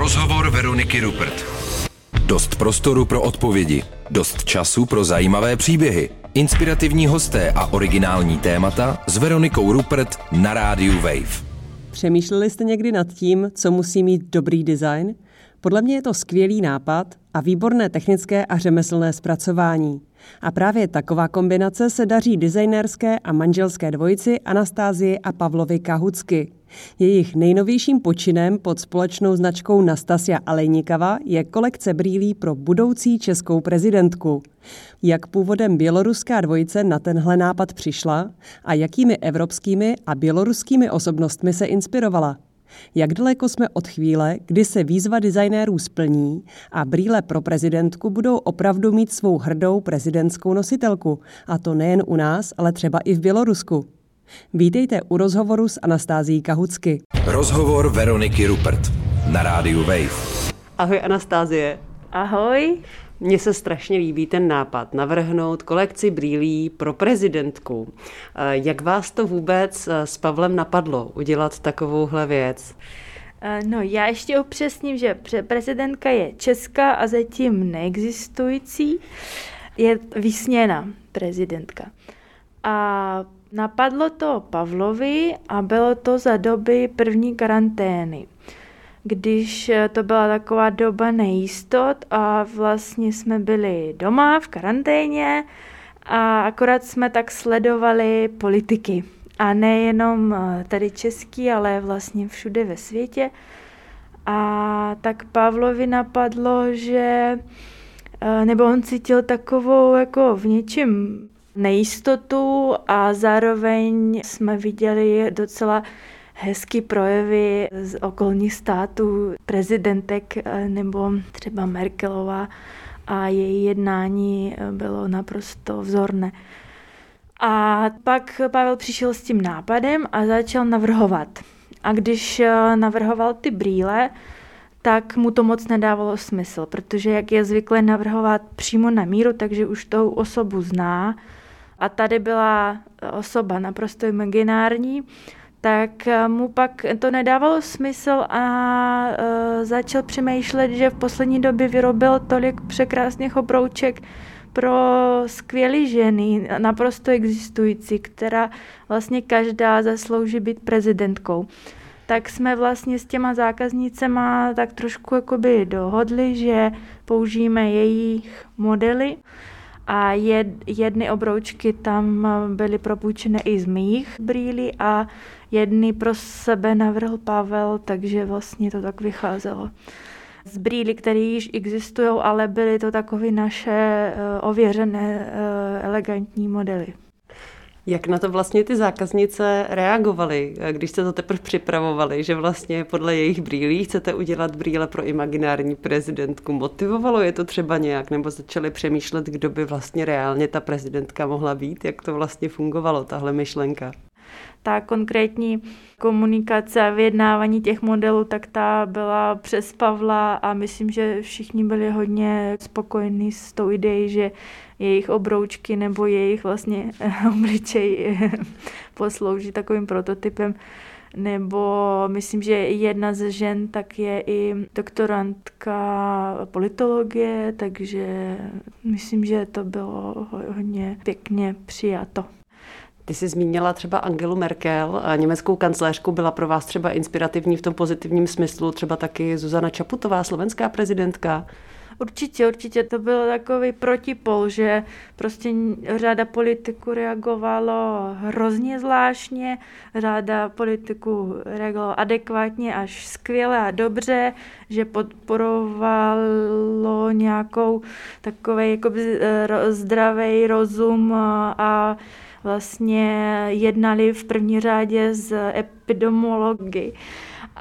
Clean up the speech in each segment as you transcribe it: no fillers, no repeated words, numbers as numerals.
rozhovor Veroniky Rupert. Dost prostoru pro odpovědi, dost času pro zajímavé příběhy, inspirativní hosté a originální témata s Veronikou Rupert na rádiu Wave. Přemýšleli jste někdy nad tím, co musí mít dobrý design? Podle mě je to skvělý nápad a výborné technické a řemeslné zpracování. A právě taková kombinace se daří designérské a manželské dvojici Anastázii a Pavlovi Kahucky. Jejich nejnovějším počinem pod společnou značkou Nastasia Alejnikava je kolekce brýlí pro budoucí českou prezidentku. Jak původem běloruská dvojice na tenhle nápad přišla a jakými evropskými a běloruskými osobnostmi se inspirovala? Jak daleko jsme od chvíle, kdy se výzva designérů splní a brýle pro prezidentku budou opravdu mít svou hrdou prezidentskou nositelku, a to nejen u nás, ale třeba i v Bělorusku? Vítejte u rozhovoru s Anastázií Kahucky. Rozhovor Veroniky Rupert na rádiu Wave. Ahoj Anastázie. Ahoj. Mně se strašně líbí ten nápad navrhnout kolekci brýlí pro prezidentku. Jak vás to vůbec s Pavlem napadlo udělat takovouhle věc? No, já ještě upřesním, že prezidentka je česká a zatím neexistující. Je vysněná prezidentka. A napadlo to Pavlovi a bylo to za doby první karantény, když to byla taková doba nejistot a vlastně jsme byli doma v karanténě a akorát jsme tak sledovali politiky. A nejenom tady český, ale vlastně všude ve světě. A tak Pavlovi napadlo, že nebo on cítil takovou jako v něčem nejistotu a zároveň jsme viděli docela hezký projevy z okolních států, prezidentek nebo třeba Merkelová a její jednání bylo naprosto vzorné. A pak Pavel přišel s tím nápadem a začal navrhovat. A když navrhoval ty brýle, tak mu to moc nedávalo smysl, protože jak je zvyklé navrhovat přímo na míru, takže už tou osobu zná. A tady byla osoba naprosto imaginární, tak mu pak to nedávalo smysl a začal přemýšlet, že v poslední době vyrobil tolik překrásných obrouček pro skvělé ženy, naprosto existující, která vlastně každá zaslouží být prezidentkou. Tak jsme vlastně s těma zákaznicema tak trošku jakoby dohodli, že použijeme jejich modely. A jedny obroučky tam byly propůjčené i z mých brýlí a jedny pro sebe navrhl Pavel, takže vlastně to tak vycházelo. Z brýlí, které již existují, ale byly to takové naše ověřené, elegantní modely. Jak na to vlastně ty zákaznice reagovaly, když se to teprve připravovali, že vlastně podle jejich brýlí chcete udělat brýle pro imaginární prezidentku? Motivovalo je to třeba nějak, nebo začaly přemýšlet, kdo by vlastně reálně ta prezidentka mohla být? Jak to vlastně fungovalo, tahle myšlenka? Ta konkrétní komunikace a vyjednávání těch modelů, tak ta byla přes Pavla a myslím, že všichni byli hodně spokojení s tou ideí, že jejich obroučky nebo jejich vlastně obličej poslouží takovým prototypem. Nebo myslím, že jedna ze žen tak je i doktorantka politologie, takže myslím, že to bylo hodně pěkně přijato. Ty jsi zmínila třeba Angelu Merkel, německou kancléřku, byla pro vás třeba inspirativní v tom pozitivním smyslu, třeba taky Zuzana Čaputová, slovenská prezidentka? Určitě to byl takový protipol, že prostě řada politiků reagovalo hrozně zvláštně, řada politiků reagovalo adekvátně až skvěle a dobře, že podporovalo nějakou takový jako zdravý rozum a vlastně jednali v první řadě s epidemiology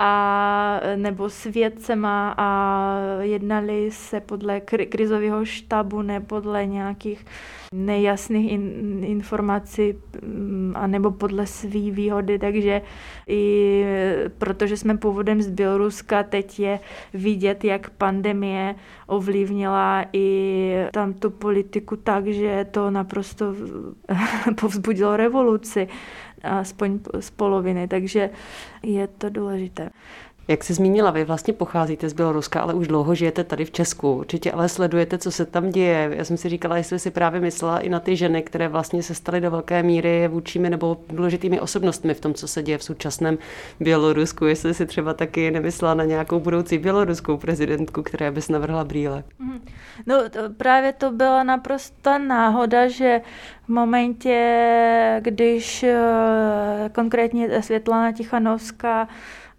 a nebo s vědcema a jednali se podle krizového štábu, ne podle nějakých nejasných informací a nebo podle svý výhody, takže i protože jsme původem z Běloruska, teď je vidět, jak pandemie ovlivnila i tam tu politiku tak, že to naprosto povzbudilo revoluci aspoň z poloviny, takže je to důležité. Jak jsi zmínila, vy vlastně pocházíte z Běloruska, ale už dlouho žijete tady v Česku. Určitě ale sledujete, co se tam děje. Já jsem si říkala, jestli si právě myslela i na ty ženy, které vlastně se staly do velké míry vůdčími nebo důležitými osobnostmi v tom, co se děje v současném Bělorusku. Jestli si třeba taky nemyslela na nějakou budoucí běloruskou prezidentku, která bys navrhla brýle. No právě to byla naprosto náhoda, že v momentě, když konkrétně Svetlana Tichanovská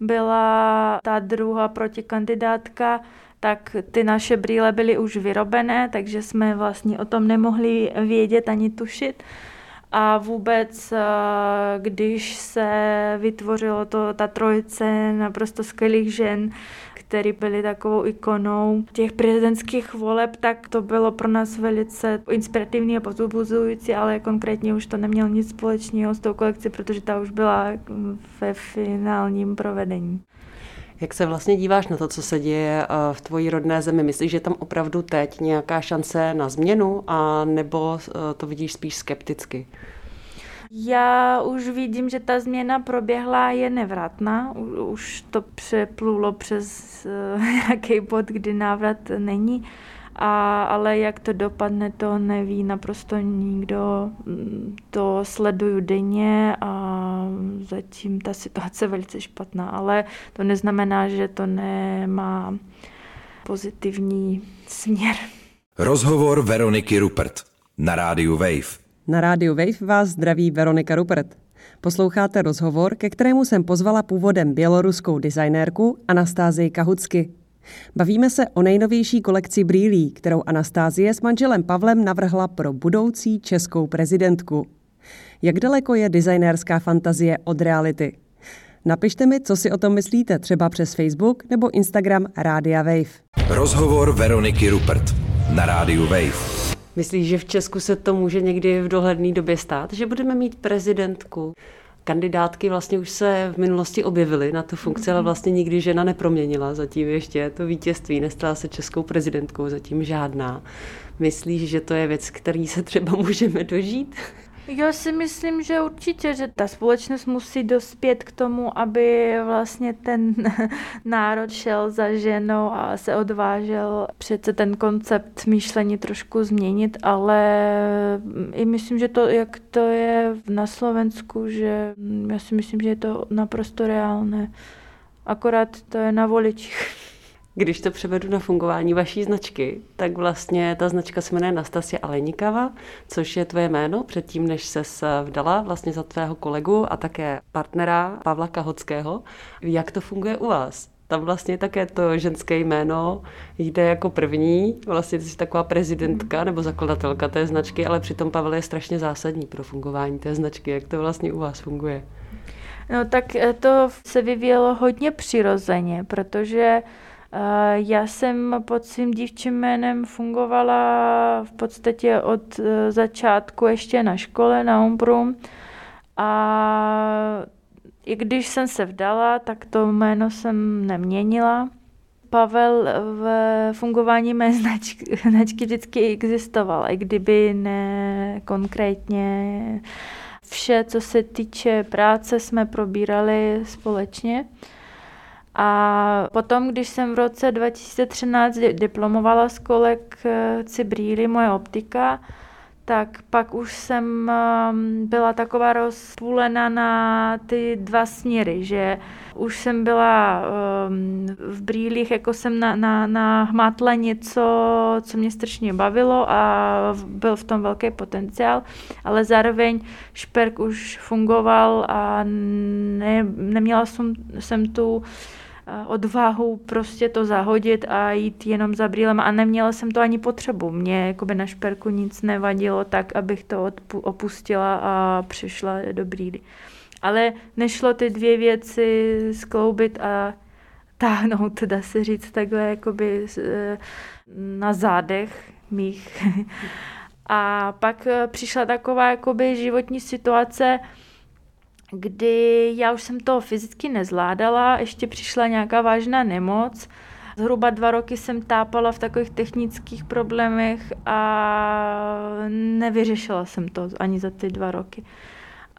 byla ta druhá protikandidátka, tak ty naše brýle byly už vyrobené, takže jsme vlastně o tom nemohli vědět ani tušit. A vůbec, když se vytvořilo ta trojice naprosto skvělých žen, které byly takovou ikonou těch prezidentských voleb, tak to bylo pro nás velice inspirativní a povzbuzující, ale konkrétně už to nemělo nic společného s tou kolekcí, protože ta už byla ve finálním provedení. Jak se vlastně díváš na to, co se děje v tvojí rodné zemi? Myslíš, že tam opravdu teď nějaká šance na změnu, a nebo to vidíš spíš skepticky? Já už vidím, že ta změna proběhla, je nevratná. Už to přeplulo přes nějaký bod, kdy návrat není. Ale jak to dopadne, to neví naprosto nikdo. To sleduju denně a zatím ta situace je velice špatná. Ale to neznamená, že to nemá pozitivní směr. Rozhovor Veroniky Rupert na Rádiu Wave. Na Rádiu Wave vás zdraví Veronika Rupert. Posloucháte rozhovor, ke kterému jsem pozvala původem běloruskou designérku Anastázii Kahucky. Bavíme se o nejnovější kolekci brýlí, kterou Anastázie s manželem Pavlem navrhla pro budoucí českou prezidentku. Jak daleko je designérská fantazie od reality? Napište mi, co si o tom myslíte, třeba přes Facebook nebo Instagram Rádia Wave. Rozhovor Veroniky Rupert na Rádiu Wave. Myslíš, že v Česku se to může někdy v dohledné době stát, že budeme mít prezidentku? Kandidátky vlastně už se v minulosti objevily na tu funkci, ale vlastně nikdy žena neproměnila zatím ještě to vítězství, nestala se českou prezidentkou, zatím žádná. Myslíš, že to je věc, který se třeba můžeme dožít? Já si myslím, že určitě, že ta společnost musí dospět k tomu, aby vlastně ten národ šel za ženou a se odvážel přece ten koncept myšlení trošku změnit, ale i myslím, že to, jak to je na Slovensku, že já si myslím, že je to naprosto reálné. Akorát to je na voličích. Když to převedu na fungování vaší značky, tak vlastně ta značka se jmenuje Nastasia Alejnikava, což je tvoje jméno předtím, než ses vdala vlastně za tvého kolegu a také partnera Pavla Kahuckého. Jak to funguje u vás? Tam vlastně také to ženské jméno jde jako první, vlastně jsi taková prezidentka nebo zakladatelka té značky, ale přitom Pavel je strašně zásadní pro fungování té značky. Jak to vlastně u vás funguje? No tak to se vyvíjelo hodně přirozeně, protože já jsem pod svým dívčím jménem fungovala v podstatě od začátku ještě na škole, na Umbrum. A i když jsem se vdala, tak to jméno jsem neměnila. Pavel v fungování mé značky vždycky existoval, i kdyby ne konkrétně. Vše, co se týče práce, jsme probírali společně. A potom, když jsem v roce 2013 diplomovala z kolekce brýlí moje optika, tak pak už jsem byla taková rozpůlena na ty dva směry, že už jsem byla v brýlích, jako jsem nahmátla něco, co mě strašně bavilo a byl v tom velký potenciál, ale zároveň šperk už fungoval a neměla jsem tu odvahu prostě to zahodit a jít jenom za brýlem a neměla jsem to ani potřebu. Mě jakoby na šperku nic nevadilo tak, abych to opustila a přišla do brýlí. Ale nešlo ty dvě věci skloubit a táhnout, dá se říct, takhle jakoby na zádech mých. A pak přišla taková jakoby životní situace, kdy já už jsem to fyzicky nezvládala, ještě přišla nějaká vážná nemoc. Zhruba 2 roky jsem tápala v takových technických problémech a nevyřešila jsem to ani za ty 2 roky.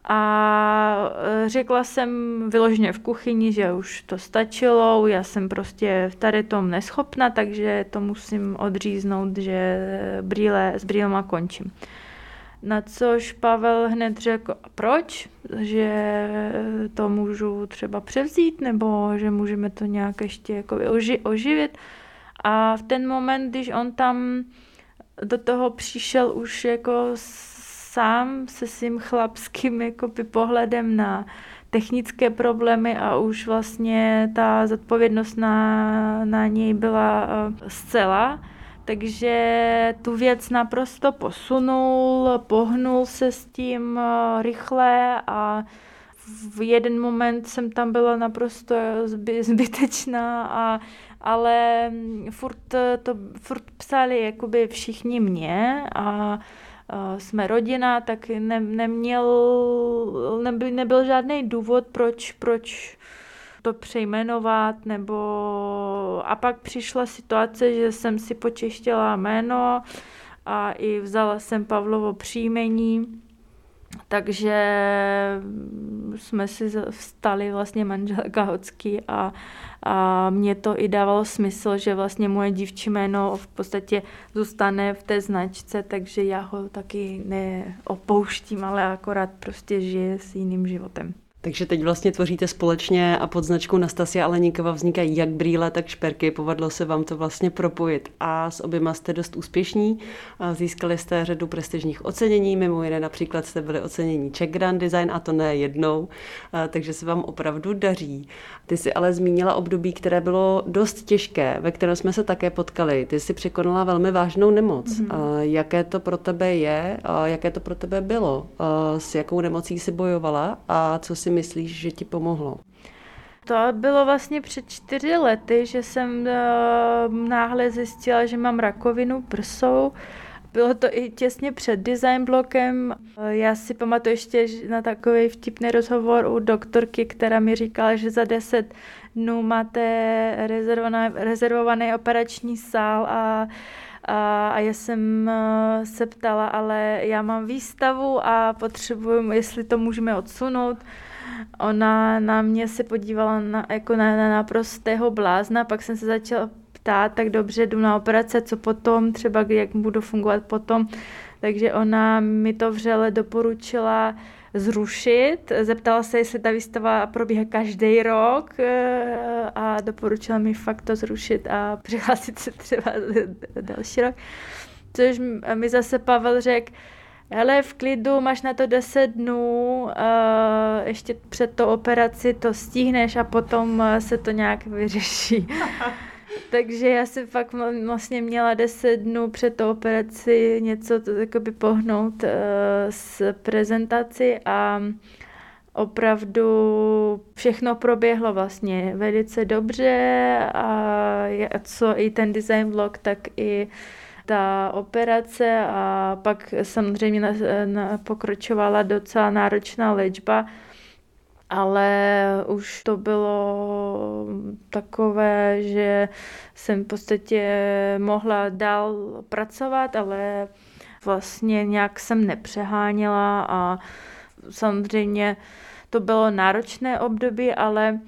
A řekla jsem vyloženě v kuchyni, že už to stačilo, já jsem prostě tady tomu neschopna, takže to musím odříznout, že s brýlema končím. Na což Pavel hned řekl, proč? Že to můžu třeba převzít, nebo že můžeme to nějak ještě jako oživit. A v ten moment, když on tam do toho přišel už jako sám se svým chlapským jakoby pohledem na technické problémy a už vlastně ta zodpovědnost na něj byla zcela, takže tu věc naprosto posunul, pohnul se s tím rychle a v jeden moment jsem tam byla naprosto zbytečná, ale furt psali jakoby všichni mě a jsme rodina, tak nebyl žádný důvod, proč to přejmenovat, nebo... A pak přišla situace, že jsem si počeštěla jméno a i vzala jsem Pavlovo příjmení, takže jsme si vstali vlastně manžel Kahucky a mě to i dávalo smysl, že vlastně moje dívčí jméno v podstatě zůstane v té značce, takže já ho taky neopouštím, ale akorát prostě žije s jiným životem. Takže teď vlastně tvoříte společně a pod značkou Nastasia Alejnikava vznikají jak brýle, tak šperky. Povedlo se vám to vlastně propojit a s oběma jste dost úspěšní. Získali jste řadu prestižních ocenění, mimo jiné například jste byli ocenění Czech Grand Design a to ne jednou, takže se vám opravdu daří. Ty jsi ale zmínila období, které bylo dost těžké, ve kterém jsme se také potkali. Ty jsi překonala velmi vážnou nemoc. Jaké to pro tebe je, jaké to pro tebe bylo, s jakou nemocí jsi bojovala a co si myslíš, že ti pomohlo? To bylo vlastně před 4 lety, že jsem náhle zjistila, že mám rakovinu prsou. Bylo to i těsně před design blokem. Já si pamatuju ještě na takový vtipný rozhovor u doktorky, která mi říkala, že za 10 dnů máte rezervovaný operační sál a já jsem se ptala, ale já mám výstavu a potřebuju, jestli to můžeme odsunout. Ona na mě se podívala jako na prostého blázna, pak jsem se začala ptát, tak dobře, jdu na operace, co potom, třeba jak budu fungovat potom. Takže ona mi to vřele doporučila zrušit, zeptala se, jestli ta výstava probíhá každý rok a doporučila mi fakt to zrušit a přihlásit se třeba další rok. Což mi zase Pavel řekl, hele, v klidu, máš na to 10 dnů, ještě před tou operaci to stihneš a potom se to nějak vyřeší. Takže já jsem fakt vlastně měla 10 dnů před tou operaci něco pohnout s prezentaci a opravdu všechno proběhlo vlastně velice dobře a co i ten design blog, tak i ta operace a pak samozřejmě pokročovala docela náročná léčba, ale už to bylo takové, že jsem v podstatě mohla dál pracovat, ale vlastně nějak jsem nepřeháněla a samozřejmě to bylo náročné období, ale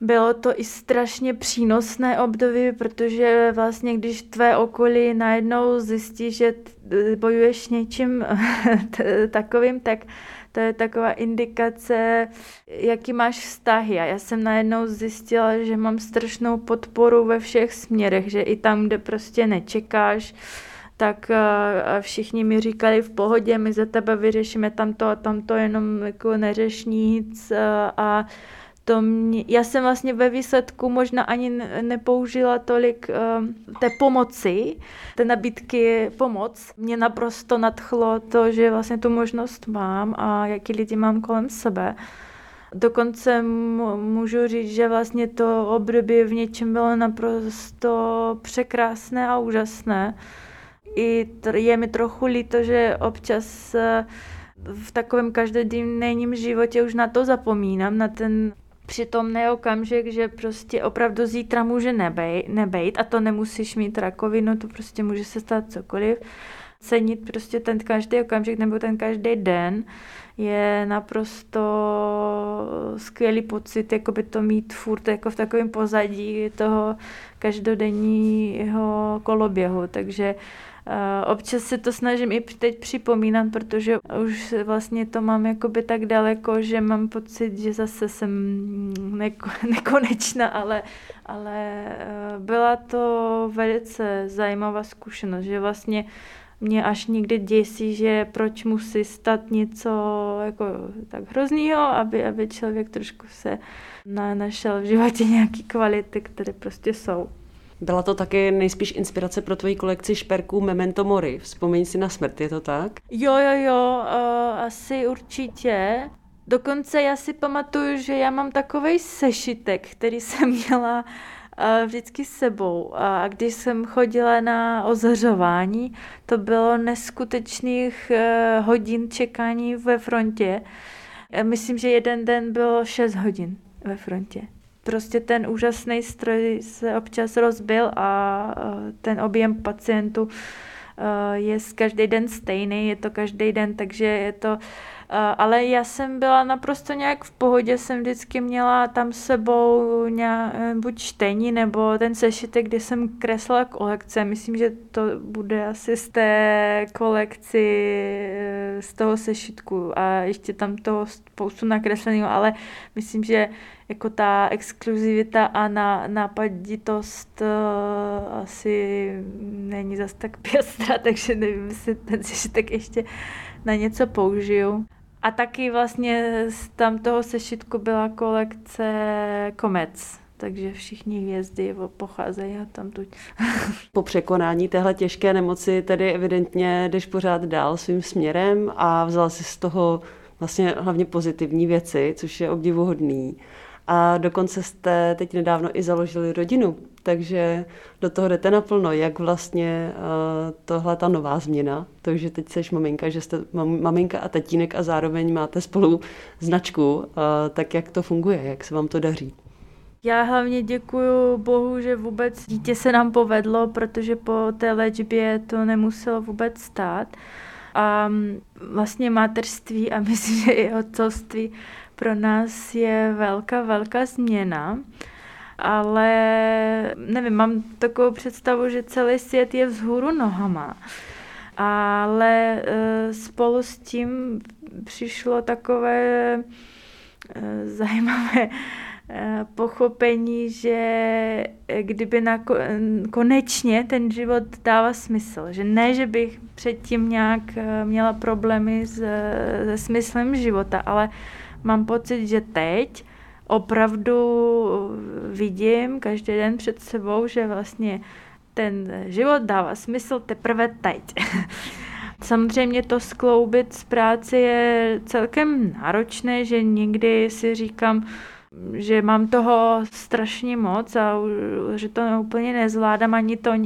bylo to i strašně přínosné období, protože vlastně když tvé okolí najednou zjistí, že bojuješ něčím takovým, tak to je taková indikace, jaký máš vztahy. A já jsem najednou zjistila, že mám strašnou podporu ve všech směrech, že i tam, kde prostě nečekáš, tak všichni mi říkali v pohodě, my za tebe vyřešíme tamto a tamto, jenom jako neřeš nic a já jsem vlastně ve výsledku možná ani nepoužila tolik té pomoci, té nabídky pomoc. Mě naprosto nadchlo to, že vlastně tu možnost mám a jaký lidi mám kolem sebe. Dokonce můžu říct, že vlastně to období v něčem bylo naprosto překrásné a úžasné. I je mi trochu líto, že občas v takovém každodenním životě už na to zapomínám, na ten přitomný okamžik, že prostě opravdu zítra může nebejt a to nemusíš mít rakovinu, to prostě může se stát cokoliv Cenit prostě ten každý okamžik nebo ten každý den je naprosto skvělý pocit, jakoby to mít furt jako v takovém pozadí toho každodenního koloběhu, takže občas se to snažím i teď připomínat, protože už vlastně to mám jakoby tak daleko, že mám pocit, že zase jsem nekonečná, ale byla to velice zajímavá zkušenost, že vlastně mě až někdy děsí, že proč musí stát něco jako tak hroznýho, aby člověk trošku se našel v životě nějaký kvality, které prostě jsou. Byla to taky nejspíš inspirace pro tvoji kolekci šperků Memento Mori. Vzpomeň si na smrt, je to tak? Jo, asi určitě. Dokonce já si pamatuju, že já mám takovej sešitek, který jsem měla vždycky s sebou. A když jsem chodila na ozařování, to bylo neskutečných hodin čekání ve frontě. Myslím, že jeden den bylo 6 hodin ve frontě. Prostě ten úžasný stroj se občas rozbil a ten objem pacientů je každý den stejný, je to každý den, takže je to... Ale já jsem byla naprosto nějak v pohodě, jsem vždycky měla tam s sebou buď čtení nebo ten sešitek, kde jsem kreslila kolekce. Myslím, že to bude asi z té kolekci, z toho sešitku a ještě tam toho spoustu nakresleného, ale myslím, že jako ta exkluzivita a nápaditost asi není zas tak pěstrá, takže nevím, jestli ten sešitek ještě na něco použiju. A taky vlastně z tamtoho sešitku byla kolekce Komec, takže všichni hvězdy pocházejí a tamtuď. Po překonání téhle těžké nemoci tedy evidentně jdeš pořád dál svým směrem a vzala si z toho vlastně hlavně pozitivní věci, což je obdivuhodný. A dokonce jste teď nedávno i založili rodinu, takže do toho jdete naplno. Jak vlastně tohle ta nová změna, to, že teď jsi maminka, že jste maminka a tatínek a zároveň máte spolu značku, tak jak to funguje, jak se vám to daří? Já hlavně děkuju Bohu, že vůbec dítě se nám povedlo, protože po té léčbě to nemuselo vůbec stát. A vlastně mateřství a myslím, že i otcovství pro nás je velká, velká změna, ale nevím, mám takovou představu, že celý svět je vzhůru nohama, ale spolu s tím přišlo takové zajímavé pochopení, že kdyby konečně ten život dává smysl, že ne, že bych předtím nějak měla problémy se smyslem života, ale mám pocit, že teď opravdu vidím každý den před sebou, že vlastně ten život dává smysl teprve teď. Samozřejmě to skloubit s práci je celkem náročné, že někdy si říkám, že mám toho strašně moc a že to úplně nezvládám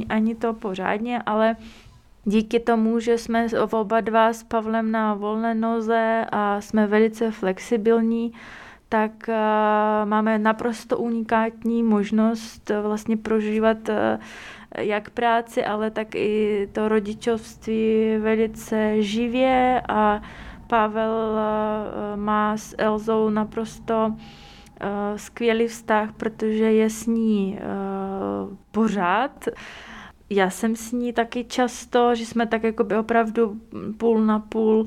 ani to pořádně, ale díky tomu, že jsme oba dva s Pavlem na volné noze a jsme velice flexibilní, tak máme naprosto unikátní možnost vlastně prožívat jak práci, ale tak i to rodičovství velice živě a Pavel má s Elzou naprosto skvělý vztah, protože je s ní pořád. Já jsem s ní taky často, že jsme tak jakoby opravdu půl na půl,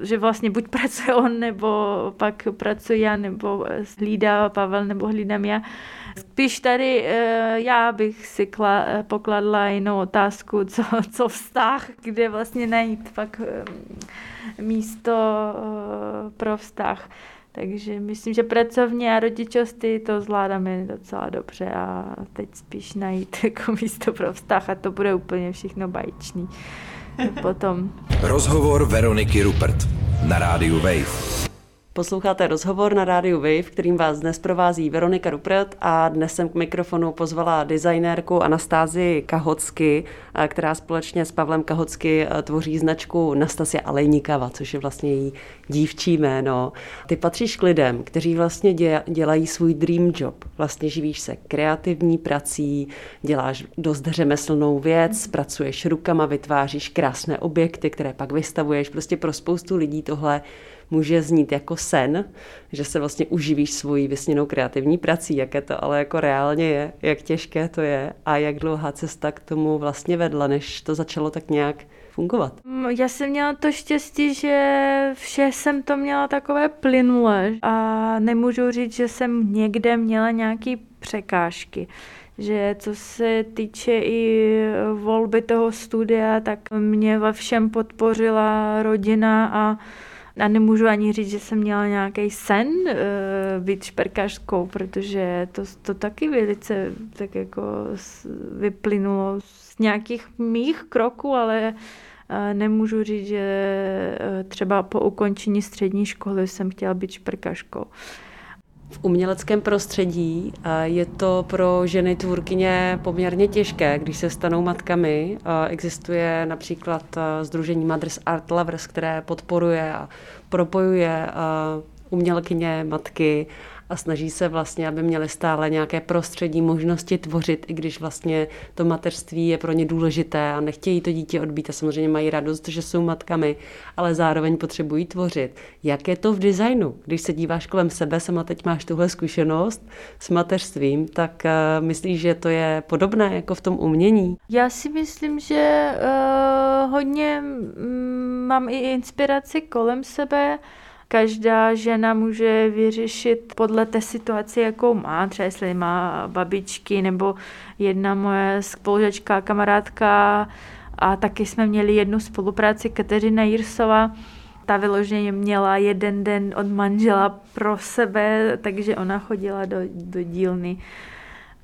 že vlastně buď pracuje on, nebo pak pracuji já, nebo hlídá Pavel, nebo hlídám já. Spíš tady já bych si pokladla jinou otázku, co vztah, kde vlastně najít pak místo pro vztah. Takže myslím, že pracovně a rodičovství to zvládáme docela dobře a teď spíš najít jako místo pro vztah a to bude úplně všechno báječný. Potom. Rozhovor Veroniky Rupert na rádiu Wave. Posloucháte rozhovor na rádiu Wave, kterým vás dnes provází Veronika Rupert a dnes jsem k mikrofonu pozvala designérku Anastázii Kahucky, která společně s Pavlem Kahucky tvoří značku Nastasia Alejnikava, což je vlastně její dívčí jméno. Ty patříš k lidem, kteří vlastně dělají svůj dream job. Vlastně živíš se kreativní prací, děláš dost řemeslnou věc, pracuješ rukama, vytváříš krásné objekty, které pak vystavuješ. Prostě pro spoustu lidí tohle může znít jako sen, že se vlastně uživíš svojí vysněnou kreativní prací, jaké to ale jako reálně je, jak těžké to je a jak dlouhá cesta k tomu vlastně vedla, než to začalo tak nějak fungovat. Já jsem měla to štěstí, že vše jsem to měla takové plynulé a nemůžu říct, že jsem někde měla nějaký překážky. Že co se týče i volby toho studia, tak mě ve všem podpořila rodina a nemůžu ani říct, že jsem měla nějaký sen být šperkařkou, protože to taky velice tak jako vyplynulo z nějakých mých kroků, ale nemůžu říct, že třeba po ukončení střední školy jsem chtěla být šperkařkou. V uměleckém prostředí je to pro ženy tvůrkyně poměrně těžké, když se stanou matkami. Existuje například sdružení Mothers Art Lovers, které podporuje a propojuje umělkyně, matky a snaží se vlastně, aby měly stále nějaké prostředí, možnosti tvořit, i když vlastně to mateřství je pro ně důležité a nechtějí to dítě odbít a samozřejmě mají radost, že jsou matkami, ale zároveň potřebují tvořit. Jak je to v designu? Když se díváš kolem sebe, sama teď máš tuhle zkušenost s mateřstvím, tak myslíš, že to je podobné jako v tom umění? Já si myslím, že hodně mám i inspiraci kolem sebe. Každá žena může vyřešit podle té situace, jakou má, třeba jestli má babičky, nebo jedna moje spolužačka, kamarádka a taky jsme měli jednu spolupráci Kateřina Jirsova. Ta vyloženě měla jeden den od manžela pro sebe, takže ona chodila do dílny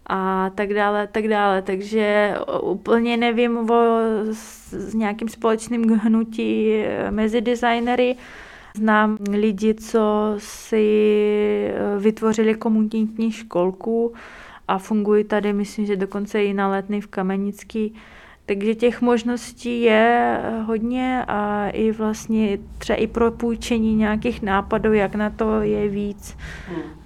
a tak dále. Takže úplně nevím o nějakým společným hnutí mezi designery. Znám lidi, co si vytvořili komunitní školku a fungují tady, myslím, že dokonce i na Letný v Kamenický. Takže těch možností je hodně a i vlastně třeba i propůjčení nějakých nápadů, jak na to je víc.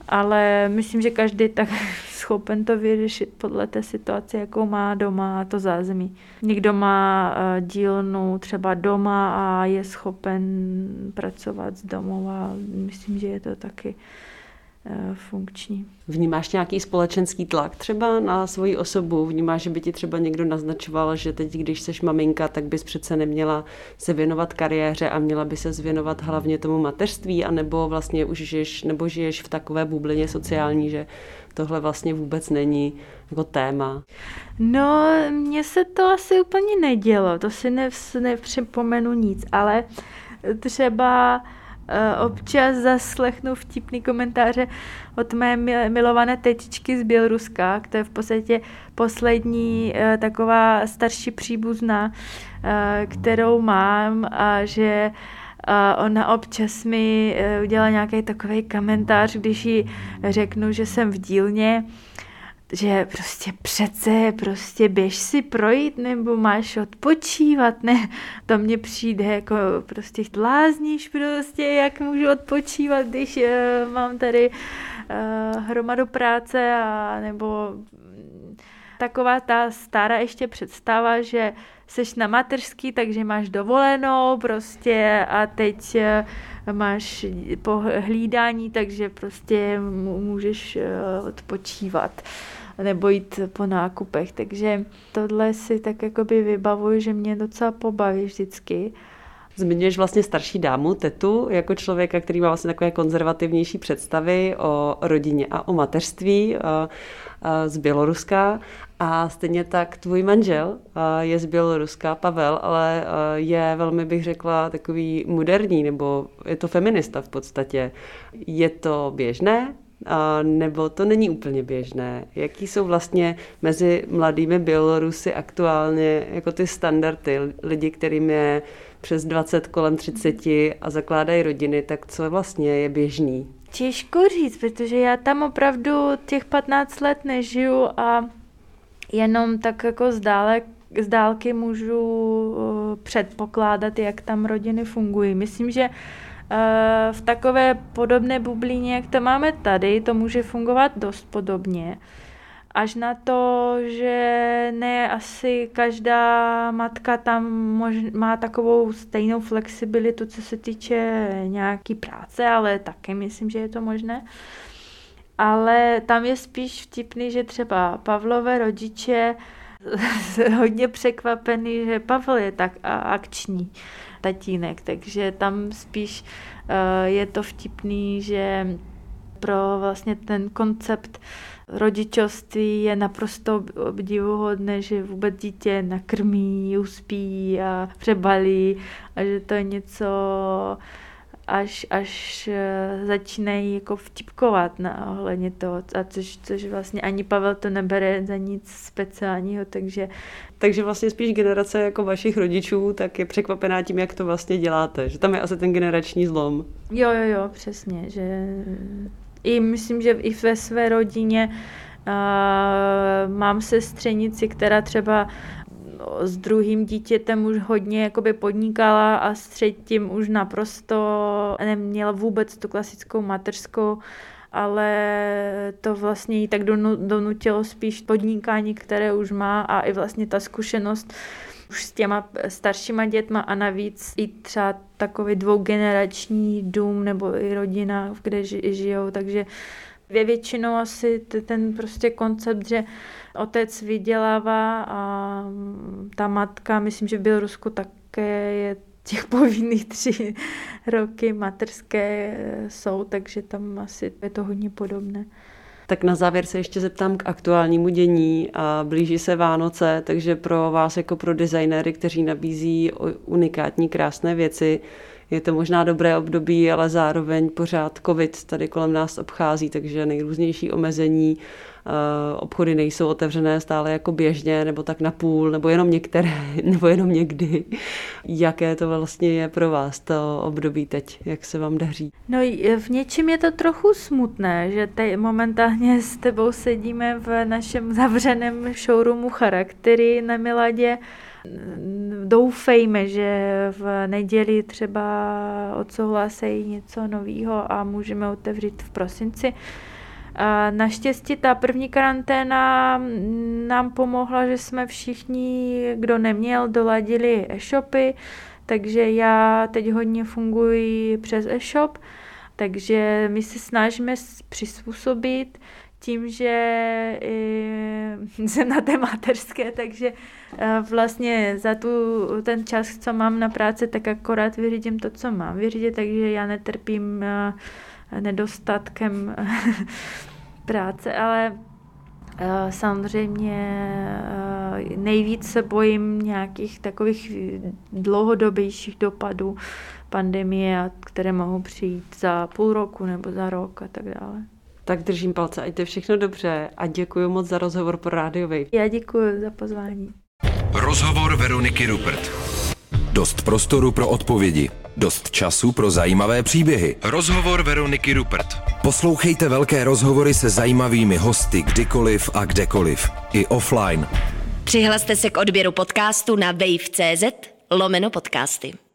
Ale myslím, že každý tak schopen to vyřešit podle té situace, jakou má doma a to zázemí. Někdo má dílnu třeba doma a je schopen pracovat z domova. Myslím, že je to taky funkční. Vnímáš nějaký společenský tlak třeba na svoji osobu? Vnímáš, že by ti třeba někdo naznačoval, že teď, když seš maminka, tak bys přece neměla se věnovat kariéře a měla by se věnovat hlavně tomu mateřství, anebo vlastně už žiješ v takové bublině sociální, že tohle vlastně vůbec není jako téma? No, mně se to asi úplně nedělo, to si nepřipomenu nic, ale třeba občas zaslechnu vtipný komentáře od mé milované tetičky z Běloruska, která je v podstatě poslední taková starší příbuzná, kterou mám, a že ona občas mi udělala nějaký takový komentář, když jí řeknu, že jsem v dílně, že prostě běž si projít, nebo máš odpočívat, ne, to mně přijde jako prostě lázníš jak můžu odpočívat, když mám tady hromadu práce a nebo taková ta stará ještě představa, že seš na mateřský, takže máš dovolenou a teď máš pohlídání, takže můžeš odpočívat nebo jít po nákupech. Takže tohle si tak jakoby vybavuju, že mě docela pobaví vždycky. Zmiňuješ vlastně starší dámu, tetu, jako člověka, který má vlastně takové konzervativnější představy o rodině a o mateřství z Běloruska. A stejně tak tvůj manžel je z Běloruska, Pavel, ale je velmi, bych řekla, takový moderní, nebo je to feminista v podstatě. Je to běžné? Nebo to není úplně běžné? Jaký jsou vlastně mezi mladými Bělorusy aktuálně jako ty standardy, lidi, kterým je přes 20, kolem 30 a zakládají rodiny, tak co vlastně je běžný? Těžko říct, protože já tam opravdu těch 15 let nežiju a jenom tak jako z dálky můžu předpokládat, jak tam rodiny fungují. Myslím, že v takové podobné bublině, jak to máme tady, to může fungovat dost podobně. Až na to, že ne asi každá matka tam má takovou stejnou flexibilitu, co se týče nějaký práce, ale taky myslím, že je to možné. Ale tam je spíš vtipný, že třeba Pavlové rodiče hodně překvapený, že Pavel je tak akční tatínek, takže tam spíš je to vtipný, že pro vlastně ten koncept rodičovství je naprosto obdivuhodné, že vůbec dítě nakrmí, uspí a přebalí a že to je něco, až začínají jako vtipkovat na ohledně toho, a což vlastně ani Pavel to nebere za nic speciálního, takže vlastně spíš generace jako vašich rodičů tak je překvapená tím, jak to vlastně děláte, že tam je asi ten generační zlom. Jo, přesně, že i myslím, že i ve své rodině mám sestřenici, která třeba s druhým dítětem už hodně jakoby podnikala a s třetím už naprosto neměla vůbec tu klasickou mateřskou, ale to vlastně jí tak donutilo spíš podnikání, které už má, a i vlastně ta zkušenost už s těma staršíma dětma a navíc i třeba takový dvougenerační dům nebo i rodina, kde žijou, takže většinou asi ten prostě koncept, že otec vydělává a ta matka, myslím, že v Bělorusku také je těch povinných 3 roky materské jsou, takže tam asi je to hodně podobné. Tak na závěr se ještě zeptám k aktuálnímu dění. Blíží se Vánoce, takže pro vás jako pro designéry, kteří nabízí unikátní krásné věci, je to možná dobré období, ale zároveň pořád covid tady kolem nás obchází, takže nejrůznější omezení, obchody nejsou otevřené stále jako běžně, nebo tak napůl, nebo jenom některé, nebo jenom někdy. Jaké to vlastně je pro vás to období teď? Jak se vám daří? No, v něčem je to trochu smutné, že teď momentálně s tebou sedíme v našem zavřeném showroomu Charaktery na Miladě. Doufejme, že v neděli třeba odsouhlasejí něco nového a můžeme otevřít v prosinci. Naštěstí ta první karanténa nám pomohla, že jsme všichni, kdo neměl, doladili e-shopy, takže já teď hodně funguji přes e-shop, takže my se snažíme přizpůsobit tím, že jsem na té mateřské, takže vlastně za ten čas, co mám na práci, tak akorát vyřídím to, co mám vyřídit, takže já netrpím nedostatkem práce, ale samozřejmě nejvíc se bojím nějakých takových dlouhodobějších dopadů pandemie, které mohou přijít za půl roku nebo za rok a tak dále. Tak držím palce, ať je všechno dobře a děkuji moc za rozhovor pro Radio Wave. Já děkuji za pozvání. Rozhovor Veroniky Rupert. Dost prostoru pro odpovědi. Dost času pro zajímavé příběhy. Rozhovor Veroniky Rupert. Poslouchejte velké rozhovory se zajímavými hosty kdykoliv a kdekoliv. I offline. Přihlaste se k odběru podcastu na wave.cz/podcasty.